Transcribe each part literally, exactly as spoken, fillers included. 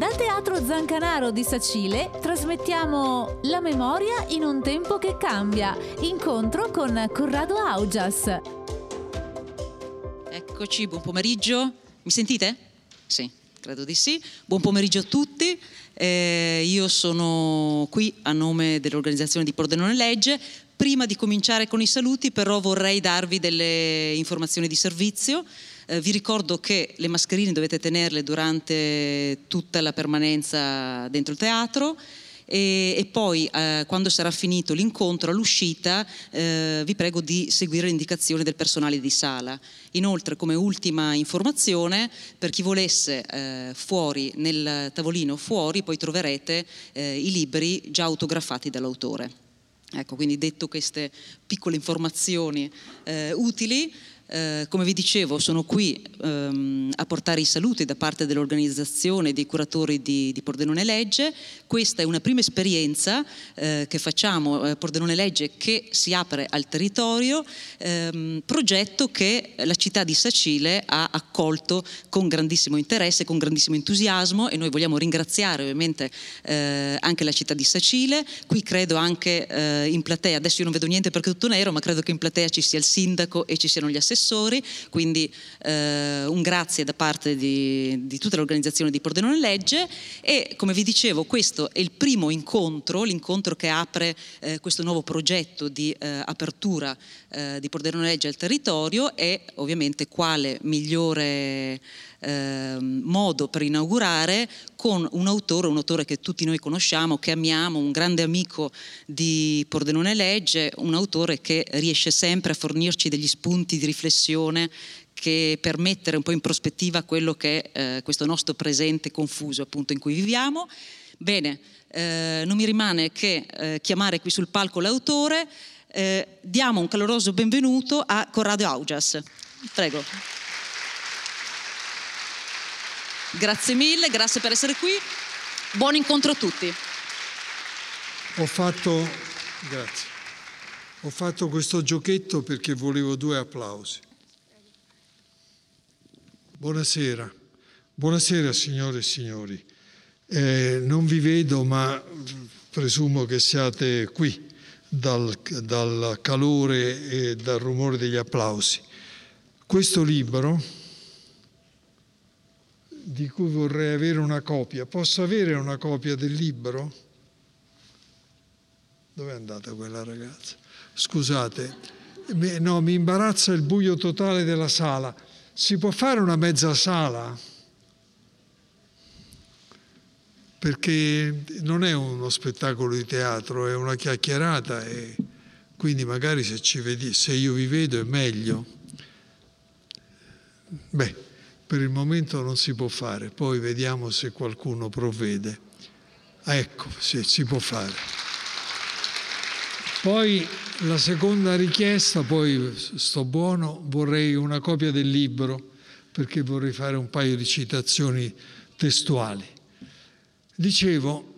Dal Teatro Zancanaro di Sacile trasmettiamo La Memoria in un tempo che cambia, incontro con Corrado Augias. Eccoci, buon pomeriggio. Mi sentite? Sì, credo di sì. Buon pomeriggio a tutti. Eh, io sono qui a nome dell'organizzazione di Pordenone Legge. Prima di cominciare con i saluti però vorrei darvi delle informazioni di servizio. Eh, vi ricordo che le mascherine dovete tenerle durante tutta la permanenza dentro il teatro e, e poi eh, quando sarà finito l'incontro all'uscita eh, vi prego di seguire le indicazioni del personale di sala. Inoltre, come ultima informazione, per chi volesse eh, fuori, nel tavolino fuori, poi troverete eh, i libri già autografati dall'autore. Ecco, quindi detto queste piccole informazioni eh, utili, eh, come vi dicevo sono qui ehm, a portare i saluti da parte dell'organizzazione dei curatori di, di Pordenone Legge. Questa è una prima esperienza eh, che facciamo, eh, Pordenone Legge che si apre al territorio, ehm, progetto che la città di Sacile ha accolto con grandissimo interesse, con grandissimo entusiasmo, e noi vogliamo ringraziare ovviamente eh, anche la città di Sacile. Qui credo anche eh, in platea, adesso io non vedo niente perché è tutto nero, ma credo che in platea ci sia il sindaco e ci siano gli assessori. Quindi eh, un grazie da parte di, di tutta l'organizzazione di Pordenone Legge. E come vi dicevo, questo è il primo incontro, l'incontro che apre eh, questo nuovo progetto di eh, apertura eh, di Pordenone Legge al territorio, e ovviamente quale migliore eh, modo per inaugurare con un autore, un autore che tutti noi conosciamo, che amiamo, un grande amico di Pordenone Legge, un autore che riesce sempre a fornirci degli spunti di riflessione che per mettere un po' in prospettiva quello che è eh, questo nostro presente confuso appunto in cui viviamo. Bene, eh, non mi rimane che eh, chiamare qui sul palco l'autore. Eh, diamo un caloroso benvenuto a Corrado Augias. Prego. Grazie mille, grazie per essere qui. Buon incontro a tutti. Ho fatto... Grazie. Ho fatto questo giochetto perché volevo due applausi. Buonasera, buonasera signore e signori. Eh, non vi vedo, ma presumo che siate qui dal, dal calore e dal rumore degli applausi. Questo libro, di cui vorrei avere una copia, posso avere una copia del libro? Dov'è andata quella ragazza? Scusate, no, mi imbarazza il buio totale della sala. Si può fare una mezza sala? Perché non è uno spettacolo di teatro, è una chiacchierata, e quindi magari se, ci vedi, se io vi vedo è meglio. Beh, per il momento non si può fare, poi vediamo se qualcuno provvede. Ah, ecco, sì, si può fare. Poi la seconda richiesta, poi sto buono, vorrei una copia del libro perché vorrei fare un paio di citazioni testuali. Dicevo,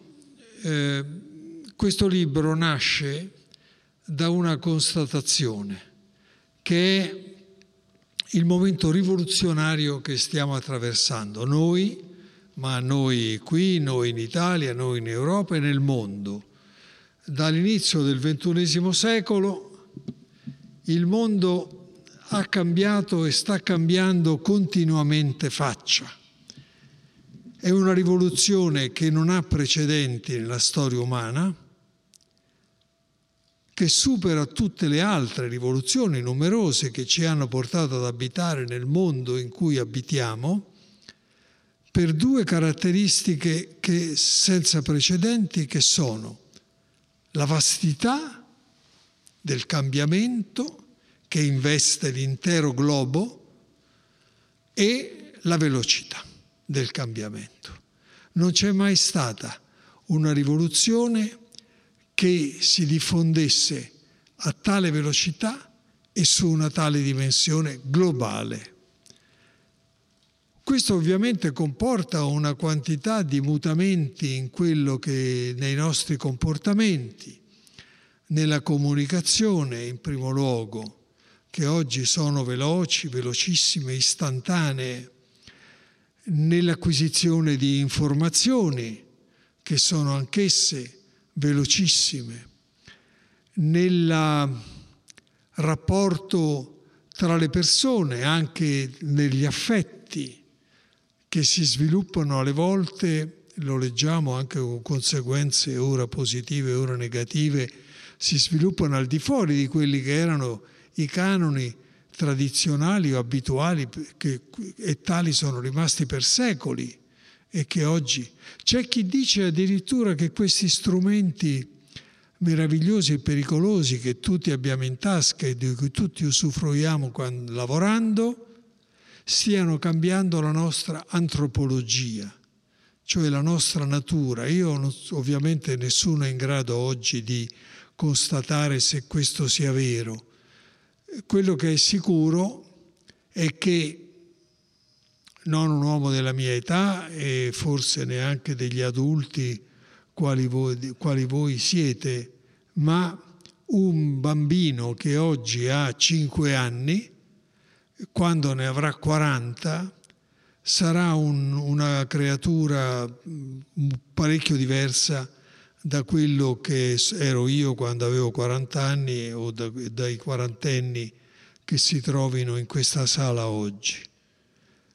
eh, questo libro nasce da una constatazione che è il momento rivoluzionario che stiamo attraversando noi, ma noi qui, noi in Italia, noi in Europa e nel mondo. Dall'inizio del ventunesimo secolo il mondo ha cambiato e sta cambiando continuamente faccia. È una rivoluzione che non ha precedenti nella storia umana, che supera tutte le altre rivoluzioni numerose che ci hanno portato ad abitare nel mondo in cui abitiamo, per due caratteristiche che senza precedenti, che sono la vastità del cambiamento che investe l'intero globo e la velocità del cambiamento. Non c'è mai stata una rivoluzione che si diffondesse a tale velocità e su una tale dimensione globale. Questo ovviamente comporta una quantità di mutamenti in quello che nei nostri comportamenti, nella comunicazione in primo luogo, che oggi sono veloci, velocissime, istantanee, nell'acquisizione di informazioni, che sono anch'esse velocissime, nel rapporto tra le persone, anche negli affetti che si sviluppano alle volte, lo leggiamo anche con conseguenze ora positive, ora negative, si sviluppano al di fuori di quelli che erano i canoni tradizionali o abituali, che, e tali sono rimasti per secoli e che oggi... C'è chi dice addirittura che questi strumenti meravigliosi e pericolosi che tutti abbiamo in tasca e di cui tutti usufruiamo quando, lavorando, stiano cambiando la nostra antropologia, cioè la nostra natura. Io non, ovviamente nessuno è in grado oggi di constatare se questo sia vero. Quello che è sicuro è che non un uomo della mia età e forse neanche degli adulti quali voi, quali voi siete, ma un bambino che oggi ha cinque anni, quando ne avrà quaranta, sarà un, una creatura parecchio diversa da quello che ero io quando avevo quaranta anni o da, dai quarantenni che si trovino in questa sala oggi.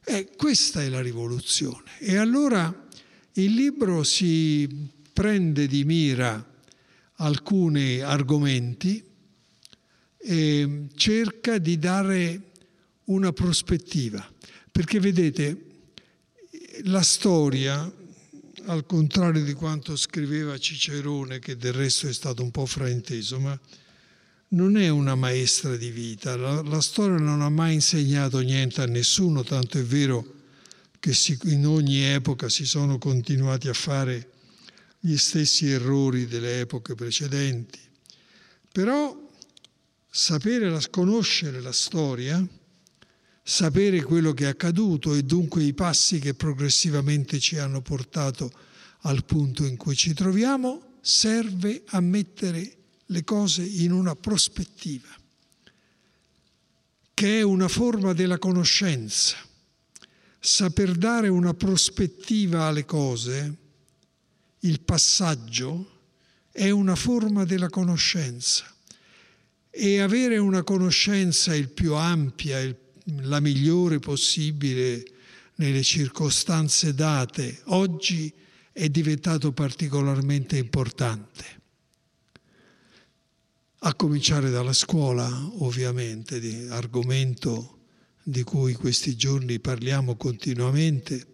E questa è la rivoluzione. E allora il libro si prende di mira alcuni argomenti e cerca di dare una prospettiva. Perché vedete, la storia, al contrario di quanto scriveva Cicerone, che del resto è stato un po' frainteso, ma non è una maestra di vita. La, la storia non ha mai insegnato niente a nessuno, tanto è vero che si, in ogni epoca si sono continuati a fare gli stessi errori delle epoche precedenti. Però sapere, la, conoscere la storia, sapere quello che è accaduto e dunque i passi che progressivamente ci hanno portato al punto in cui ci troviamo, serve a mettere le cose in una prospettiva, che è una forma della conoscenza. Saper dare una prospettiva alle cose, il passaggio, è una forma della conoscenza. E avere una conoscenza il più ampia, il più la migliore possibile nelle circostanze date, oggi è diventato particolarmente importante. A cominciare dalla scuola, ovviamente, di argomento di cui questi giorni parliamo continuamente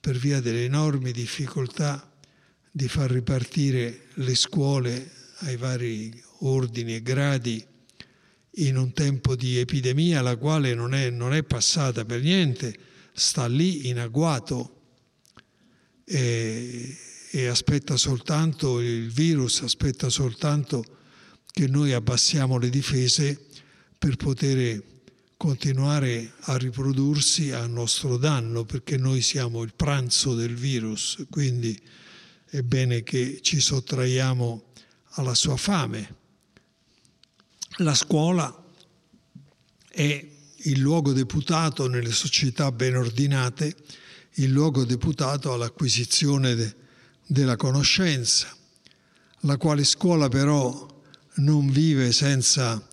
per via delle enormi difficoltà di far ripartire le scuole ai vari ordini e gradi in un tempo di epidemia, la quale non è, non è passata per niente, sta lì in agguato e, e aspetta soltanto il virus, aspetta soltanto che noi abbassiamo le difese per poter continuare a riprodursi a nostro danno, perché noi siamo il pranzo del virus, quindi è bene che ci sottraiamo alla sua fame. La scuola è il luogo deputato nelle società ben ordinate, il luogo deputato all'acquisizione de, della conoscenza, la quale scuola però non vive senza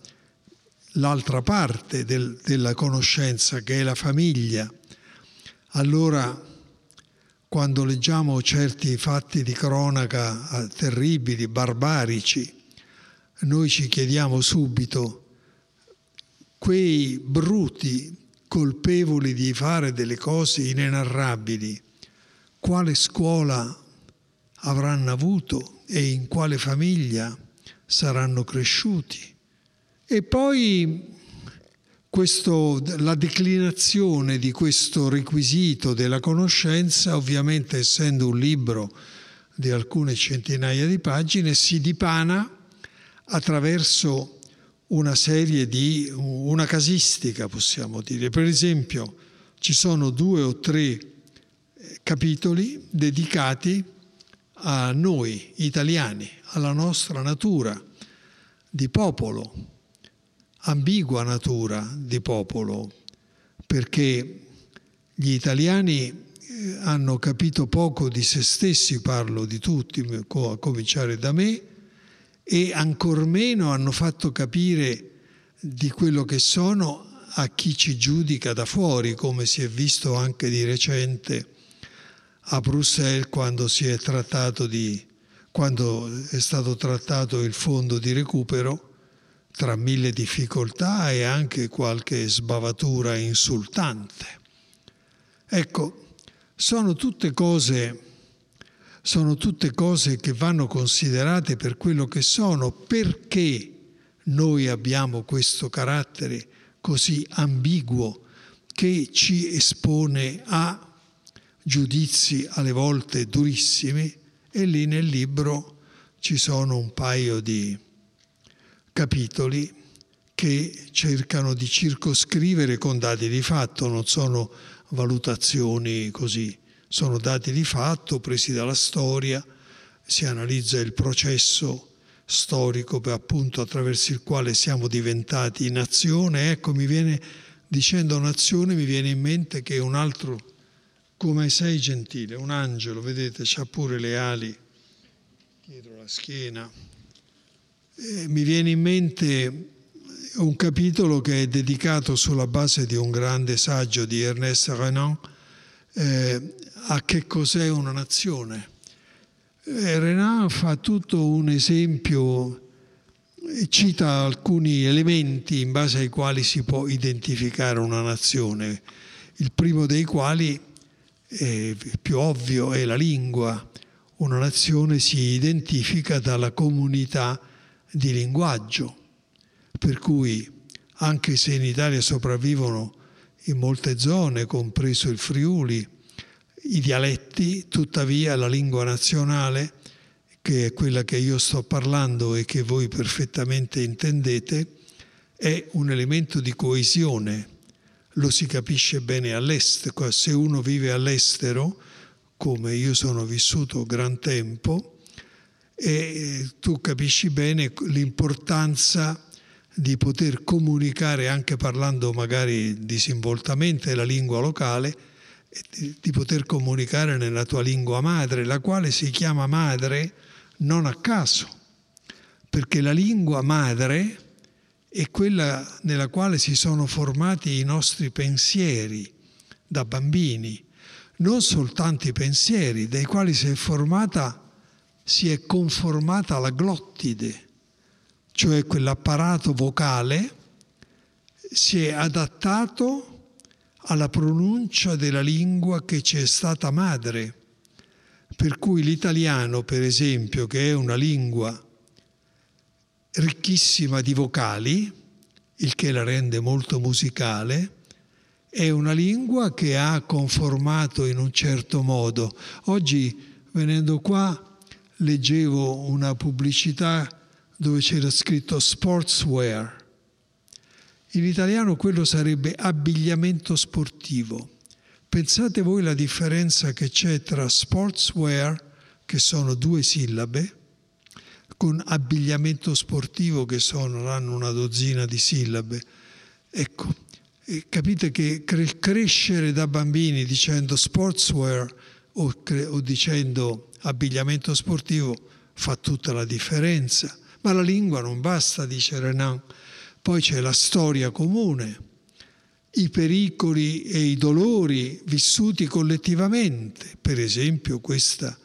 l'altra parte del, della conoscenza, che è la famiglia. Allora, quando leggiamo certi fatti di cronaca terribili, barbarici, noi ci chiediamo subito: quei bruti colpevoli di fare delle cose inenarrabili, quale scuola avranno avuto e in quale famiglia saranno cresciuti? E poi questo, la declinazione di questo requisito della conoscenza, ovviamente essendo un libro di alcune centinaia di pagine, si dipana attraverso una serie di, una casistica, possiamo dire. Per esempio, ci sono due o tre capitoli dedicati a noi italiani, alla nostra natura di popolo, ambigua natura di popolo, perché gli italiani hanno capito poco di se stessi, parlo di tutti, a cominciare da me, e ancor meno hanno fatto capire di quello che sono a chi ci giudica da fuori, come si è visto anche di recente a Bruxelles quando si è trattato di, quando è stato trattato il fondo di recupero, tra mille difficoltà e anche qualche sbavatura insultante. Ecco, sono tutte cose, sono tutte cose che vanno considerate per quello che sono, perché noi abbiamo questo carattere così ambiguo che ci espone a giudizi alle volte durissimi, e lì nel libro ci sono un paio di capitoli che cercano di circoscrivere con dati di fatto, non sono valutazioni così, sono dati di fatto presi dalla storia, si analizza il processo storico per appunto attraverso il quale siamo diventati nazione. Ecco, mi viene, dicendo nazione, mi viene in mente che un altro, come sei gentile, un angelo, vedete, c'ha pure le ali dietro la schiena. E mi viene in mente un capitolo che è dedicato sulla base di un grande saggio di Ernest Renan eh, a che cos'è una nazione. Renan fa tutto un esempio, cita alcuni elementi in base ai quali si può identificare una nazione, il primo dei quali, eh, più ovvio, è la lingua. Una nazione si identifica dalla comunità di linguaggio, per cui anche se in Italia sopravvivono in molte zone, compreso il Friuli, i dialetti, tuttavia la lingua nazionale, che è quella che io sto parlando e che voi perfettamente intendete, è un elemento di coesione. Lo si capisce bene all'estero. Se uno vive all'estero, come io sono vissuto gran tempo, e tu capisci bene l'importanza di poter comunicare, anche parlando magari disinvoltamente la lingua locale, di poter comunicare nella tua lingua madre, la quale si chiama madre non a caso, perché la lingua madre è quella nella quale si sono formati i nostri pensieri da bambini, non soltanto i pensieri, dai quali si è formata, si è conformata la glottide, cioè quell'apparato vocale si è adattato alla pronuncia della lingua che ci è stata madre, per cui l'italiano, per esempio, che è una lingua ricchissima di vocali, il che la rende molto musicale, è una lingua che ha conformato in un certo modo. Oggi, venendo qua, leggevo una pubblicità dove c'era scritto sportswear. In italiano quello sarebbe abbigliamento sportivo. Pensate voi la differenza che c'è tra sportswear, che sono due sillabe, con abbigliamento sportivo, che sono, hanno una dozzina di sillabe. Ecco, capite che cre- crescere da bambini dicendo sportswear o, cre- o dicendo abbigliamento sportivo fa tutta la differenza. Ma la lingua non basta, dice Renan. Poi c'è la storia comune, i pericoli e i dolori vissuti collettivamente, per esempio questa,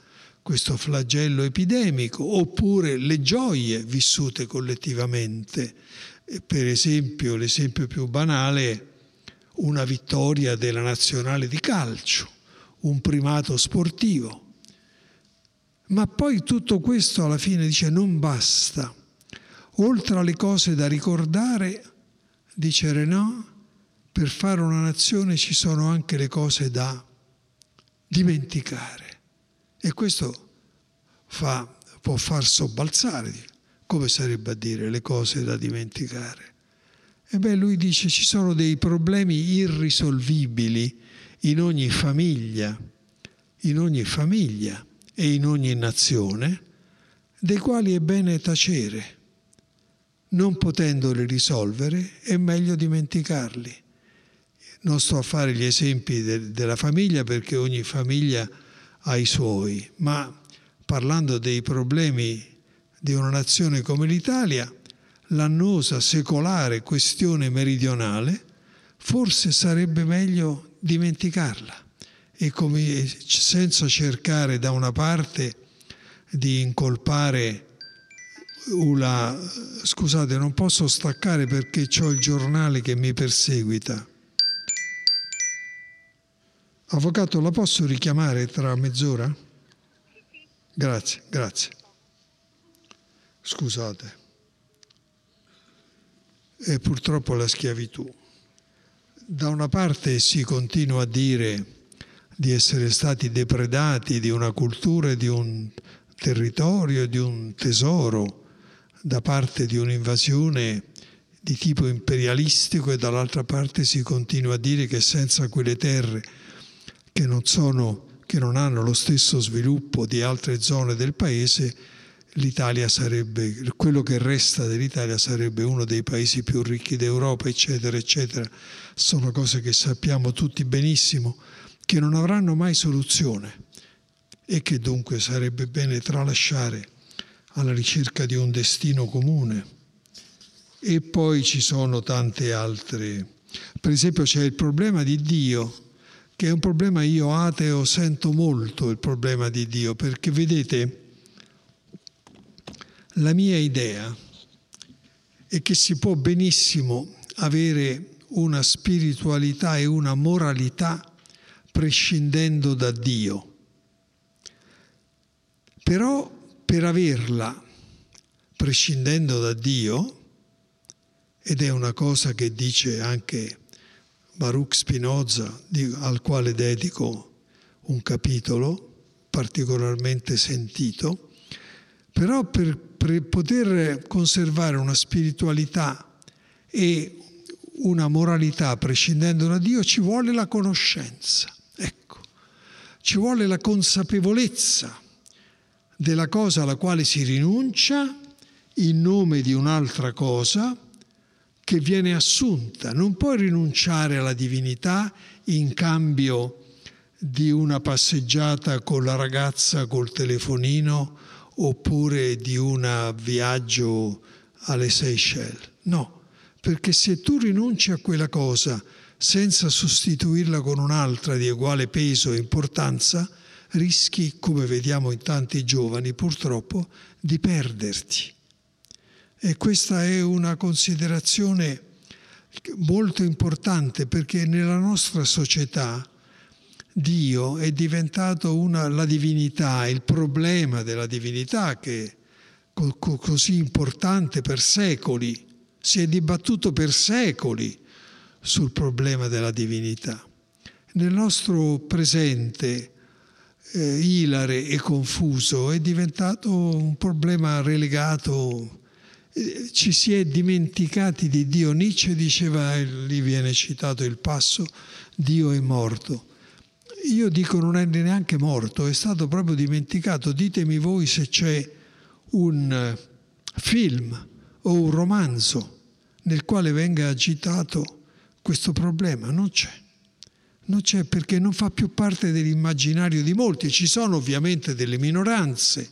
questo flagello epidemico, oppure le gioie vissute collettivamente, per esempio, l'esempio più banale, una vittoria della nazionale di calcio, un primato sportivo. Ma poi tutto questo alla fine, dice, non basta. Oltre alle cose da ricordare, dice Renan, per fare una nazione ci sono anche le cose da dimenticare. E questo fa, può far sobbalzare, come sarebbe a dire, le cose da dimenticare. E beh, lui dice ci sono dei problemi irrisolvibili in ogni famiglia, in ogni famiglia e in ogni nazione, dei quali è bene tacere. Non potendoli risolvere è meglio dimenticarli. Non sto a fare gli esempi de- della famiglia, perché ogni famiglia ha i suoi, ma parlando dei problemi di una nazione come l'Italia, l'annosa, secolare questione meridionale, forse sarebbe meglio dimenticarla e come, senza cercare da una parte di incolpare una... Scusate, non posso staccare perché c'ho il giornale che mi perseguita. Avvocato, la posso richiamare tra mezz'ora? Grazie, grazie. Scusate. È purtroppo la schiavitù. Da una parte si continua a dire di essere stati depredati di una cultura e di un territorio, di un tesoro, da parte di un'invasione di tipo imperialistico, e dall'altra parte si continua a dire che senza quelle terre, che non sono, che non hanno lo stesso sviluppo di altre zone del paese, l'Italia sarebbe, quello che resta dell'Italia sarebbe uno dei paesi più ricchi d'Europa, eccetera, eccetera. Sono cose che sappiamo tutti benissimo, che non avranno mai soluzione e che dunque sarebbe bene tralasciare alla ricerca di un destino comune. E poi ci sono tante altre. Per esempio c'è il problema di Dio, che è un problema, io ateo sento molto il problema di Dio, perché vedete, la mia idea è che si può benissimo avere una spiritualità e una moralità prescindendo da Dio, però per averla prescindendo da Dio, ed è una cosa che dice anche Baruch Spinoza, al quale dedico un capitolo particolarmente sentito, però per, per poter conservare una spiritualità e una moralità prescindendo da Dio ci vuole la conoscenza, ecco, ci vuole la consapevolezza della cosa alla quale si rinuncia in nome di un'altra cosa che viene assunta. Non puoi rinunciare alla divinità in cambio di una passeggiata con la ragazza col telefonino oppure di un viaggio alle Seychelles. No, perché se tu rinunci a quella cosa senza sostituirla con un'altra di uguale peso e importanza, rischi, come vediamo in tanti giovani purtroppo, di perderti. E questa è una considerazione molto importante, perché nella nostra società Dio è diventato una, la divinità, il problema della divinità, che co- così importante per secoli, si è dibattuto per secoli sul problema della divinità. Nel nostro presente eh, ilare e confuso è diventato un problema relegato. Ci si è dimenticati di Dio. Nietzsche diceva, lì viene citato il passo, Dio è morto. Io dico non è neanche morto, è stato proprio dimenticato. Ditemi voi se c'è un film o un romanzo nel quale venga agitato questo problema. Non c'è, non c'è, perché non fa più parte dell'immaginario di molti. Ci sono ovviamente delle minoranze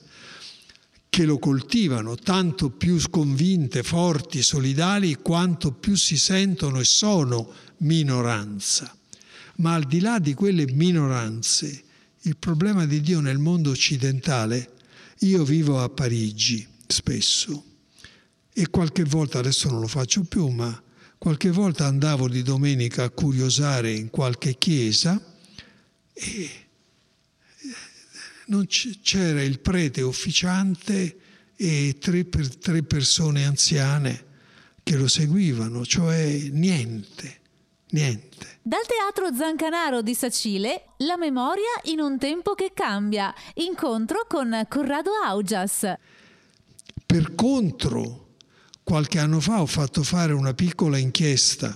che lo coltivano, tanto più convinte, forti, solidali, quanto più si sentono e sono minoranza. Ma al di là di quelle minoranze, il problema di Dio nel mondo occidentale, io vivo a Parigi spesso e qualche volta, adesso non lo faccio più, ma qualche volta andavo di domenica a curiosare in qualche chiesa e non c'era il prete officiante e tre, per, tre persone anziane che lo seguivano, cioè niente, niente. Dal Teatro Zancanaro di Sacile, La memoria in un tempo che cambia, incontro con Corrado Augias. Per contro, qualche anno fa ho fatto fare una piccola inchiesta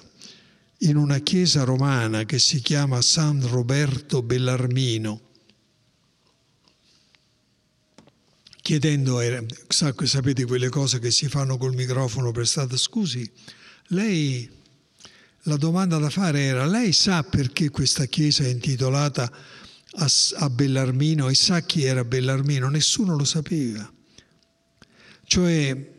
in una chiesa romana che si chiama San Roberto Bellarmino, chiedendo, sapete quelle cose che si fanno col microfono prestato, scusi, lei, la domanda da fare era: lei sa perché questa chiesa è intitolata a, a Bellarmino e sa chi era Bellarmino? Nessuno lo sapeva. Cioè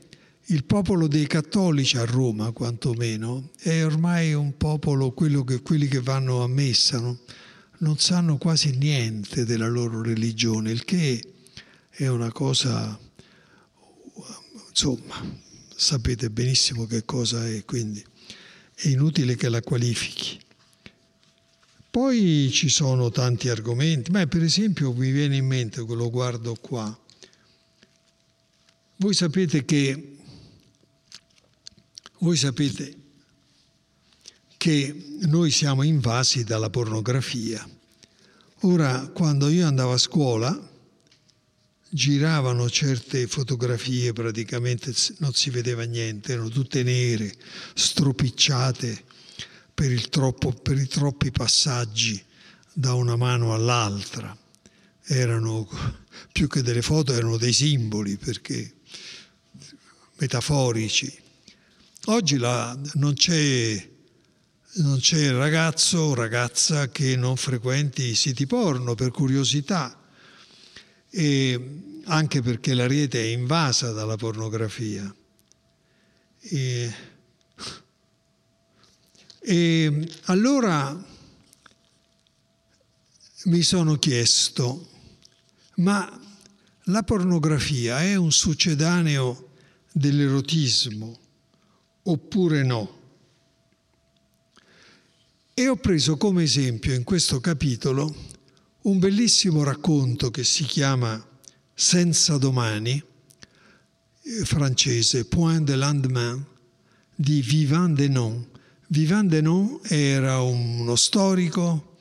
il popolo dei cattolici a Roma, quantomeno, è ormai un popolo, quello che, quelli che vanno a messa, no? Non sanno quasi niente della loro religione, il che è una cosa, insomma, sapete benissimo che cosa è, quindi è inutile che la qualifichi. Poi ci sono tanti argomenti, ma per esempio mi viene in mente, lo guardo qua, voi sapete che Voi sapete che noi siamo invasi dalla pornografia. Ora, quando io andavo a scuola, giravano certe fotografie, praticamente non si vedeva niente, erano tutte nere, stropicciate per, il troppo, per i troppi passaggi da una mano all'altra. Erano, più che delle foto, erano dei simboli, perché metaforici. Oggi la, non c'è non c'è ragazzo o ragazza che non frequenti i siti porno per curiosità, e anche perché la rete è invasa dalla pornografia. E, e allora mi sono chiesto: ma la pornografia è un succedaneo dell'erotismo oppure no? E ho preso come esempio in questo capitolo un bellissimo racconto che si chiama Senza Domani, francese, Point de Lendemain, di Vivant Denon. Vivant Denon era uno storico,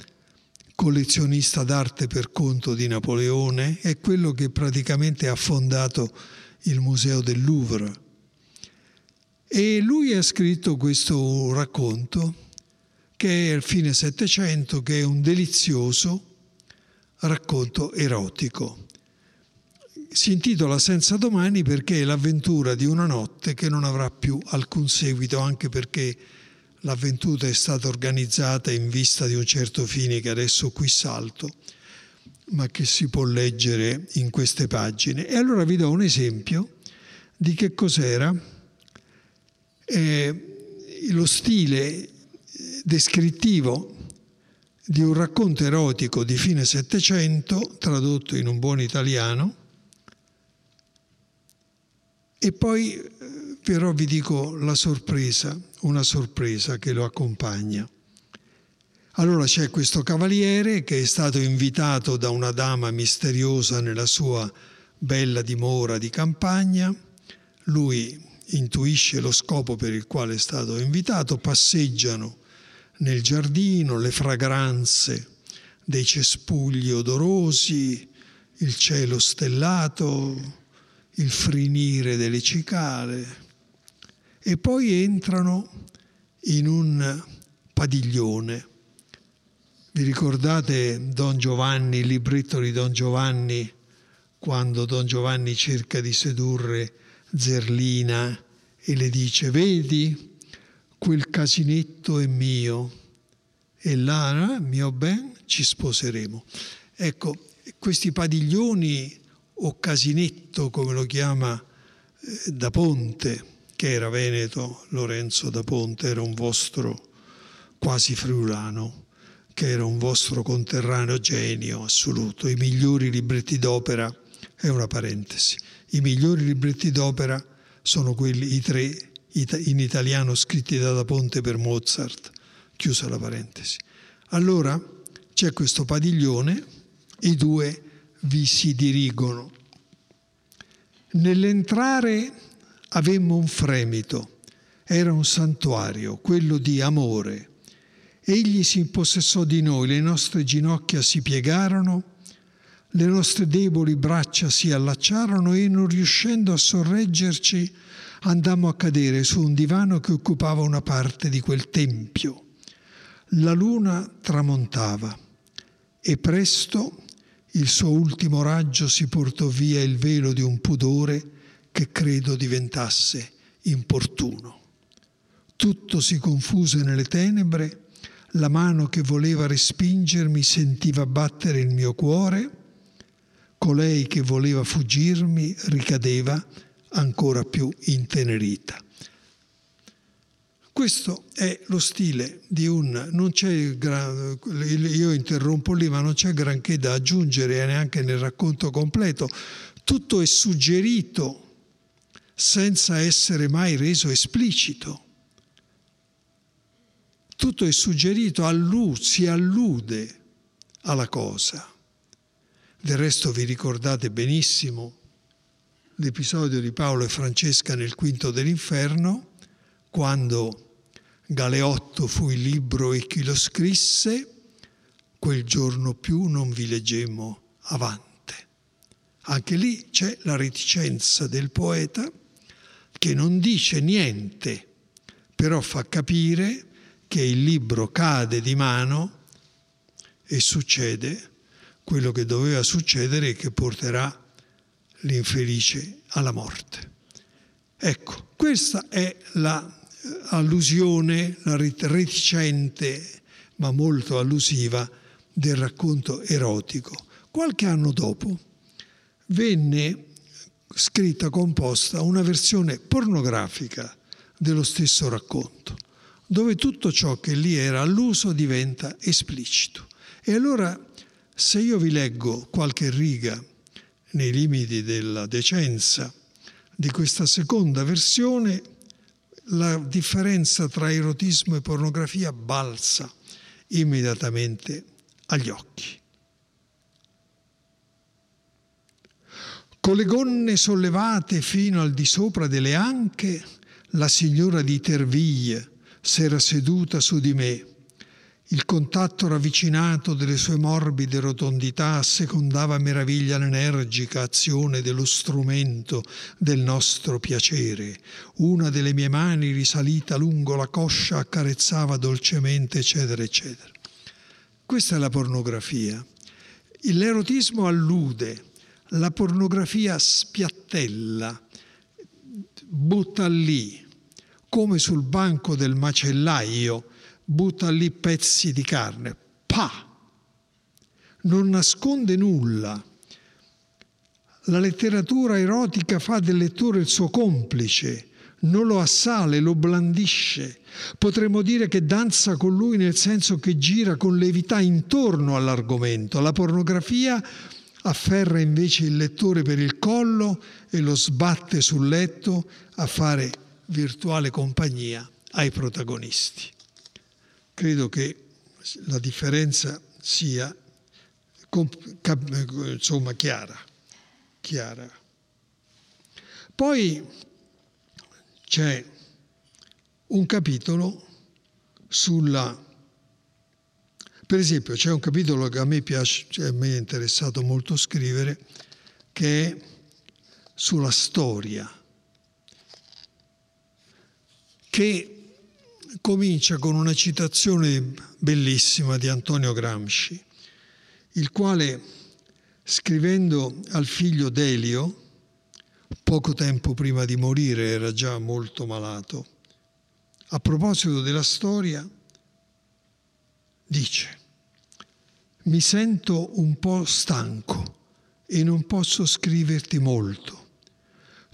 collezionista d'arte per conto di Napoleone, è quello che praticamente ha fondato il Museo del Louvre. E lui ha scritto questo racconto, che è al fine Settecento, che è un delizioso racconto erotico. Si intitola Senza Domani perché è l'avventura di una notte che non avrà più alcun seguito, anche perché l'avventura è stata organizzata in vista di un certo fine che adesso qui salto, ma che si può leggere in queste pagine. E allora vi do un esempio di che cos'era. Eh, lo stile descrittivo di un racconto erotico di fine Settecento, tradotto in un buon italiano, e poi però vi dico la sorpresa, una sorpresa che lo accompagna. Allora c'è questo cavaliere che è stato invitato da una dama misteriosa nella sua bella dimora di campagna. Lui intuisce lo scopo per il quale è stato invitato, passeggiano nel giardino, le fragranze dei cespugli odorosi, il cielo stellato, il frinire delle cicale, e poi entrano in un padiglione. Vi ricordate Don Giovanni, il libretto di Don Giovanni, quando Don Giovanni cerca di sedurre Zerlina e le dice: vedi, quel casinetto è mio e là, mio ben, ci sposeremo. Ecco, questi padiglioni o casinetto, come lo chiama eh, Da Ponte, che era veneto, Lorenzo da Ponte era un vostro quasi friulano, che era un vostro conterraneo genio assoluto, i migliori libretti d'opera, è una parentesi, i migliori libretti d'opera sono quelli, i tre in italiano scritti da Da Ponte per Mozart, chiusa la parentesi. Allora c'è questo padiglione, i due vi si dirigono. Nell'entrare avemmo un fremito, era un santuario, quello di amore. Egli si impossessò di noi, le nostre ginocchia si piegarono, le nostre deboli braccia si allacciarono e, non riuscendo a sorreggerci, andammo a cadere su un divano che occupava una parte di quel tempio. La luna tramontava e presto il suo ultimo raggio si portò via il velo di un pudore che credo diventasse importuno. Tutto si confuse nelle tenebre, la mano che voleva respingermi sentiva battere il mio cuore, colei che voleva fuggirmi ricadeva ancora più intenerita. Questo è lo stile di un... Non c'è io interrompo lì, ma non c'è granché da aggiungere neanche nel racconto completo. Tutto è suggerito senza essere mai reso esplicito. Tutto è suggerito, allu- si allude alla cosa. Del resto vi ricordate benissimo l'episodio di Paolo e Francesca nel Quinto dell'Inferno, quando... Galeotto fu il libro e chi lo scrisse, quel giorno più non vi leggemmo avante. Anche lì c'è la reticenza del poeta che non dice niente, però fa capire che il libro cade di mano e succede quello che doveva succedere e che porterà l'infelice alla morte. Ecco, questa è la allusione, la reticente ma molto allusiva, del racconto erotico. Qualche anno dopo venne scritta, composta una versione pornografica dello stesso racconto, dove tutto ciò che lì era alluso diventa esplicito. E allora, se io vi leggo qualche riga nei limiti della decenza di questa seconda versione, la differenza tra erotismo e pornografia balza immediatamente agli occhi. Con le gonne sollevate fino al di sopra delle anche, la signora di Terville s'era seduta su di me. Il contatto ravvicinato delle sue morbide rotondità assecondava meraviglia l'energica azione dello strumento del nostro piacere. Una delle mie mani risalita lungo la coscia accarezzava dolcemente, eccetera, eccetera. Questa è la pornografia. L'erotismo allude, la pornografia spiattella, butta lì, come sul banco del macellaio, butta lì pezzi di carne, pa! Non nasconde nulla. La letteratura erotica fa del lettore il suo complice, non lo assale, lo blandisce. Potremmo dire che danza con lui, nel senso che gira con levità intorno all'argomento. La pornografia afferra invece il lettore per il collo e lo sbatte sul letto a fare virtuale compagnia ai protagonisti. Credo che la differenza sia insomma chiara. chiara. Poi c'è un capitolo sulla... Per esempio c'è un capitolo che a me piace, cioè a me è interessato molto scrivere, che è sulla storia, che comincia con una citazione bellissima di Antonio Gramsci, il quale, scrivendo al figlio Delio, poco tempo prima di morire, era già molto malato, a proposito della storia, dice: «Mi sento un po' stanco e non posso scriverti molto.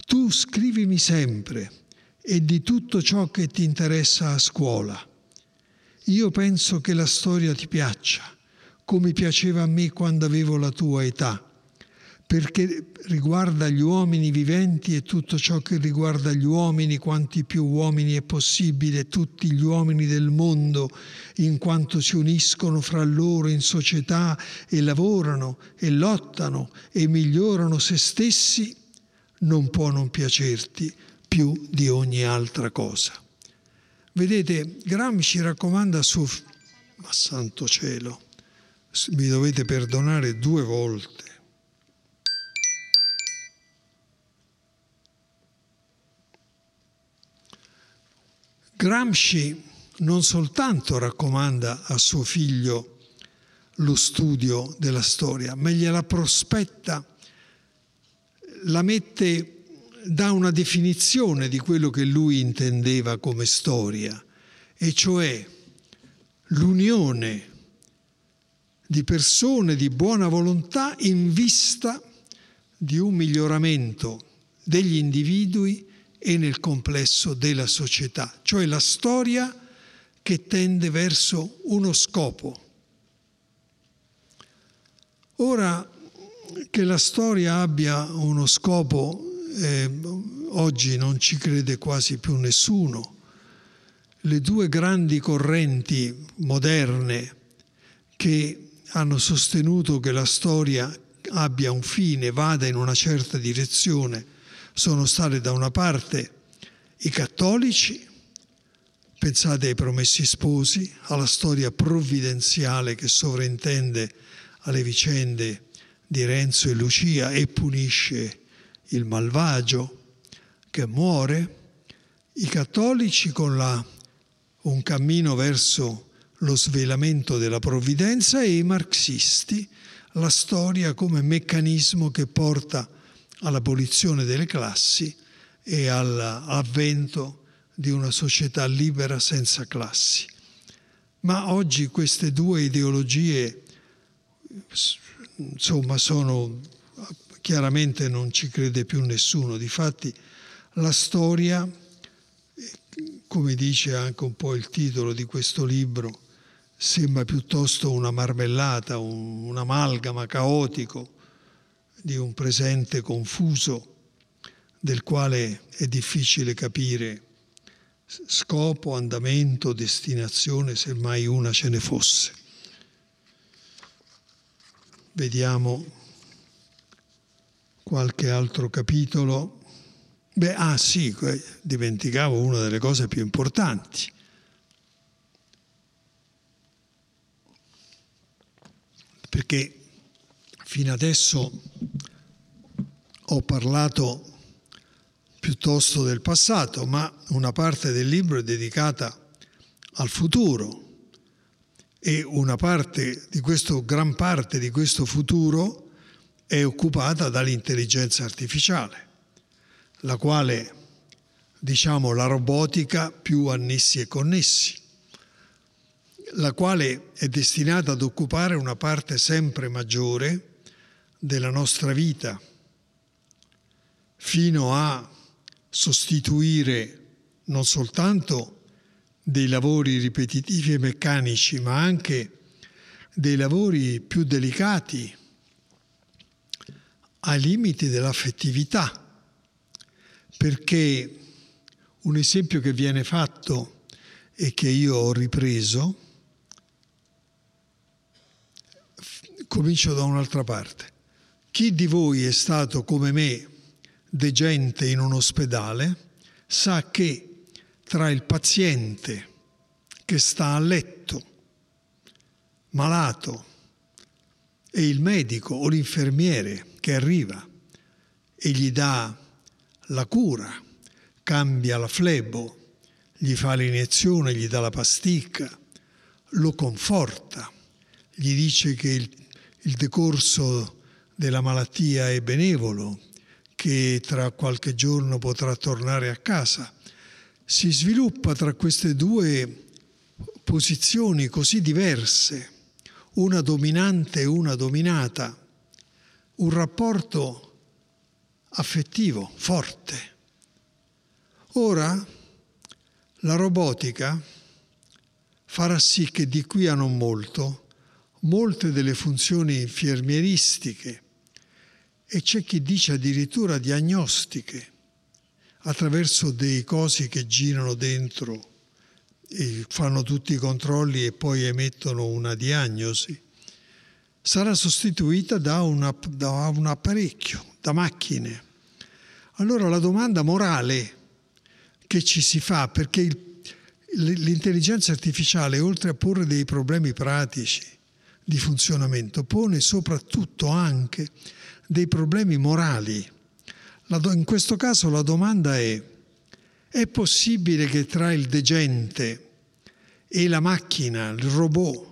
Tu scrivimi sempre, e di tutto ciò che ti interessa a scuola. Io penso che la storia ti piaccia, come piaceva a me quando avevo la tua età, perché riguarda gli uomini viventi e tutto ciò che riguarda gli uomini, quanti più uomini è possibile, tutti gli uomini del mondo, in quanto si uniscono fra loro in società e lavorano e lottano e migliorano se stessi, non può non piacerti più di ogni altra cosa». Vedete, Gramsci raccomanda su... Ma santo cielo, mi dovete perdonare due volte. Gramsci non soltanto raccomanda a suo figlio lo studio della storia, ma gliela prospetta, la mette dà una definizione di quello che lui intendeva come storia, e cioè l'unione di persone di buona volontà in vista di un miglioramento degli individui e nel complesso della società, cioè la storia che tende verso uno scopo. Ora, che la storia abbia uno scopo, eh, oggi non ci crede quasi più nessuno. Le due grandi correnti moderne che hanno sostenuto che la storia abbia un fine, vada in una certa direzione, sono state da una parte i cattolici, pensate ai Promessi Sposi, alla storia provvidenziale che sovraintende alle vicende di Renzo e Lucia e punisce il malvagio che muore, i cattolici con la un cammino verso lo svelamento della provvidenza, e i marxisti, la storia come meccanismo che porta all'abolizione delle classi e all'avvento di una società libera senza classi. Ma oggi queste due ideologie, insomma, sono chiaramente non ci crede più nessuno. Difatti la storia, come dice anche un po' il titolo di questo libro, sembra piuttosto una marmellata, un, un amalgama caotico di un presente confuso del quale è difficile capire scopo, andamento, destinazione, se mai una ce ne fosse. Vediamo qualche altro capitolo. Beh, ah sì, dimenticavo una delle cose più importanti. Perché fino adesso ho parlato piuttosto del passato, ma una parte del libro è dedicata al futuro e una parte di questo, gran parte di questo futuro è occupata dall'intelligenza artificiale, la quale, diciamo, la robotica più annessi e connessi, la quale è destinata ad occupare una parte sempre maggiore della nostra vita, fino a sostituire non soltanto dei lavori ripetitivi e meccanici, ma anche dei lavori più delicati, ai limiti dell'affettività. Perché un esempio che viene fatto e che io ho ripreso, comincio da un'altra parte. Chi di voi è stato come me degente in un ospedale sa che tra il paziente che sta a letto, malato, e il medico o l'infermiere che arriva e gli dà la cura, cambia la flebo, gli fa l'iniezione, gli dà la pasticca, lo conforta, gli dice che il, il decorso della malattia è benevolo, che tra qualche giorno potrà tornare a casa. Si sviluppa tra queste due posizioni così diverse, una dominante e una dominata, un rapporto affettivo, forte. Ora la robotica farà sì che di qui a non molto molte delle funzioni infermieristiche, e c'è chi dice addirittura diagnostiche, attraverso dei cosi che girano dentro e fanno tutti i controlli e poi emettono una diagnosi, sarà sostituita da, una, da un apparecchio, da macchine. Allora la domanda morale che ci si fa, perché l'intelligenza artificiale, oltre a porre dei problemi pratici di funzionamento, pone soprattutto anche dei problemi morali. In questo caso la domanda è: è possibile che tra il degente e la macchina, il robot,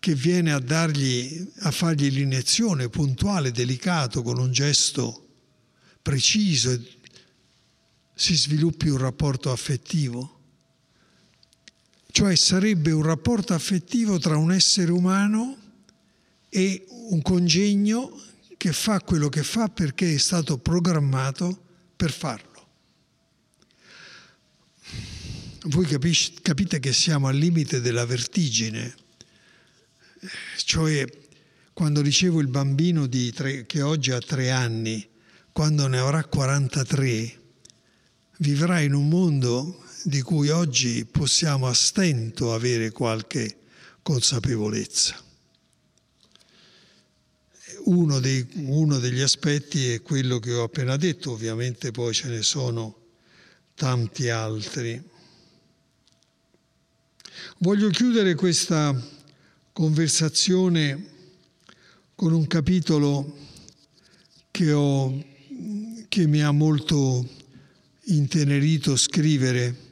che viene a dargli, a fargli l'iniezione puntuale, delicato, con un gesto preciso si sviluppi un rapporto affettivo. Cioè sarebbe un rapporto affettivo tra un essere umano e un congegno che fa quello che fa perché è stato programmato per farlo. Voi capisci, capite che siamo al limite della vertigine, cioè quando dicevo il bambino di tre, che oggi ha tre anni, quando ne avrà quarantatré, vivrà in un mondo di cui oggi possiamo a stento avere qualche consapevolezza. Uno, dei, uno degli aspetti è quello che ho appena detto, ovviamente poi ce ne sono tanti altri. Voglio chiudere questa conversazione con un capitolo che, ho, che mi ha molto intenerito scrivere,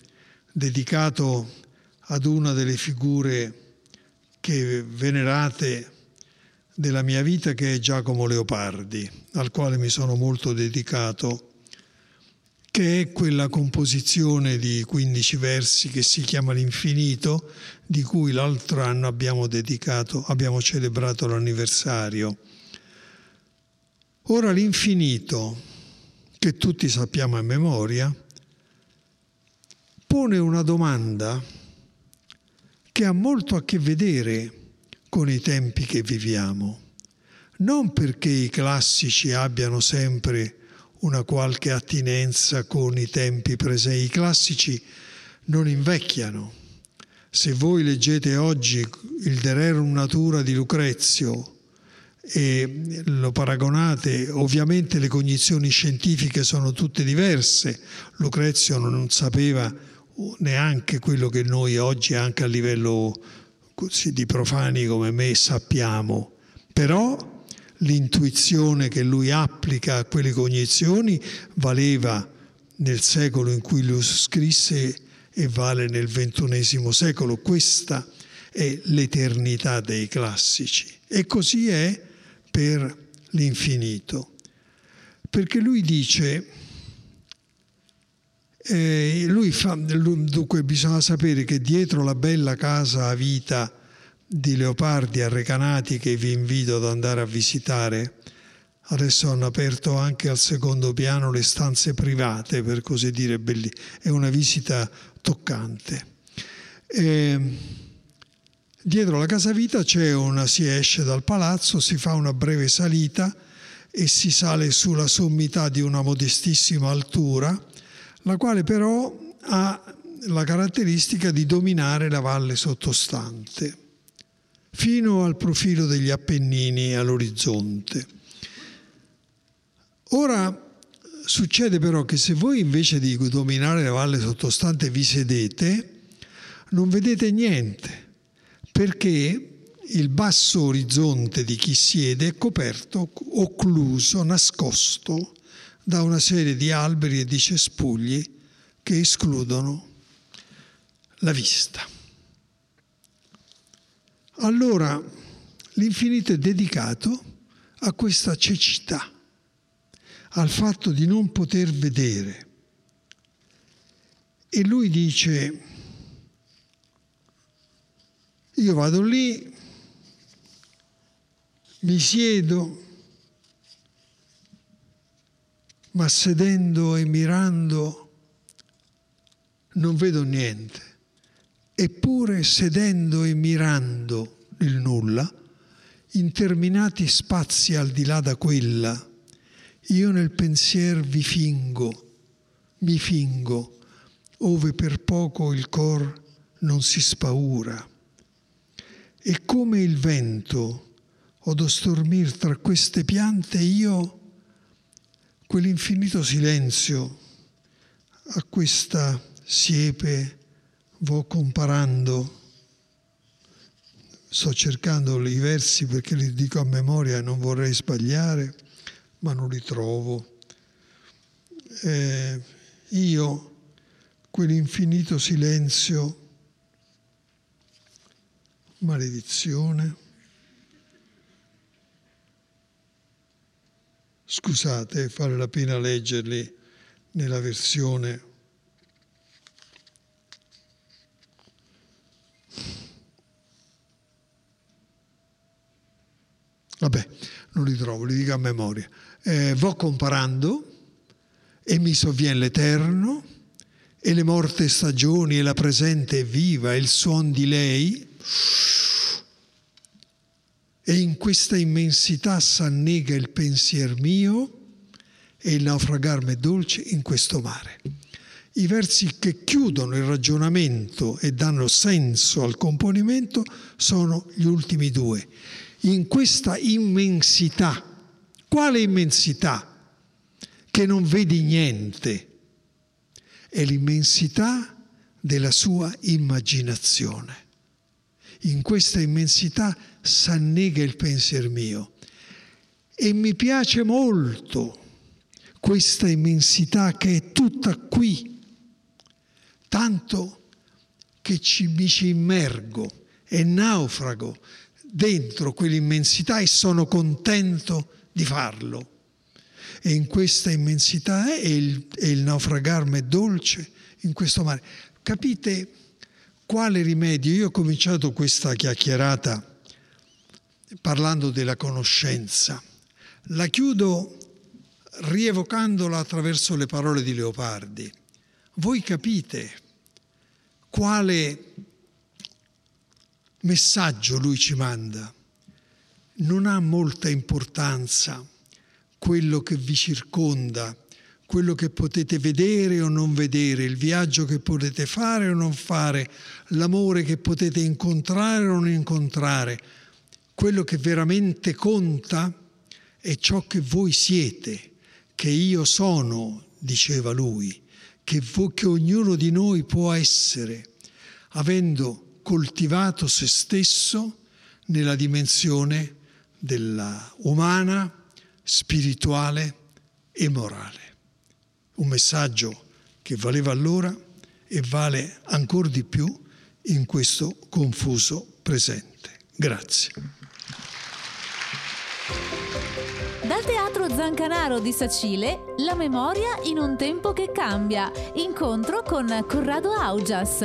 dedicato ad una delle figure che venerate della mia vita, che è Giacomo Leopardi, al quale mi sono molto dedicato, che è quella composizione di quindici versi che si chiama L'Infinito, di cui l'altro anno abbiamo dedicato, abbiamo celebrato l'anniversario. Ora l'Infinito, che tutti sappiamo a memoria, pone una domanda che ha molto a che vedere con i tempi che viviamo, non perché i classici abbiano sempre una qualche attinenza con i tempi presenti. I classici non invecchiano. Se voi leggete oggi il De rerum natura di Lucrezio e lo paragonate, ovviamente le cognizioni scientifiche sono tutte diverse. Lucrezio non sapeva neanche quello che noi oggi, anche a livello così di profani come me, sappiamo, però l'intuizione che lui applica a quelle cognizioni valeva nel secolo in cui lo scrisse e vale nel ventunesimo secolo. Questa è l'eternità dei classici, e così è per l'Infinito, perché lui dice eh, lui fa lui, dunque bisogna sapere che dietro la bella casa a vita di Leopardi a Recanati, che vi invito ad andare a visitare, adesso hanno aperto anche al secondo piano le stanze private, per così dire, belli. È una visita toccante. E dietro la casa vita c'è una, si esce dal palazzo, si fa una breve salita e si sale sulla sommità di una modestissima altura, la quale però ha la caratteristica di dominare la valle sottostante fino al profilo degli Appennini all'orizzonte. Ora succede però che se voi invece di dominare la valle sottostante vi sedete, non vedete niente, perché il basso orizzonte di chi siede è coperto, occluso, nascosto da una serie di alberi e di cespugli che escludono la vista. Allora l'Infinito è dedicato a questa cecità, al fatto di non poter vedere. E lui dice: io vado lì, mi siedo, ma sedendo e mirando non vedo niente. Eppure, sedendo e mirando il nulla, interminati spazi al di là da quella, io nel pensier vi fingo, mi fingo, ove per poco il cor non si spaura. E come il vento od ostormir tra queste piante, io quell'infinito silenzio a questa siepe vo comparando. Sto cercando i versi perché li dico a memoria, non vorrei sbagliare, ma non li trovo. Eh, io quell'infinito silenzio, maledizione, scusate, vale la pena leggerli, nella versione vabbè, non li trovo, li dico a memoria. Eh, vo comparando e mi sovvien l'eterno e le morte stagioni e la presente è viva e il suon di lei e in questa immensità s'annega il pensier mio e il naufragar m'è dolce in questo mare. I versi che chiudono il ragionamento e danno senso al componimento sono gli ultimi due. In questa immensità, quale immensità? Che non vedi niente, è l'immensità della sua immaginazione. In questa immensità s'annega il pensier mio e mi piace molto questa immensità che è tutta qui, tanto che ci, mi ci immergo e naufrago dentro quell'immensità e sono contento di farlo. E in questa immensità è il, è il naufragarmi è dolce in questo mare. Capite quale rimedio? Io ho cominciato questa chiacchierata parlando della conoscenza. La chiudo rievocandola attraverso le parole di Leopardi. Voi capite quale messaggio lui ci manda. Non ha molta importanza quello che vi circonda, quello che potete vedere o non vedere, il viaggio che potete fare o non fare, l'amore che potete incontrare o non incontrare. Quello che veramente conta è ciò che voi siete, che io sono, diceva lui, che, vo- che ognuno di noi può essere, avendo coltivato se stesso nella dimensione della umana, spirituale e morale. Un messaggio che valeva allora e vale ancor di più in questo confuso presente. Grazie. Dal Teatro Zancanaro di Sacile, La memoria in un tempo che cambia, incontro con Corrado Augias.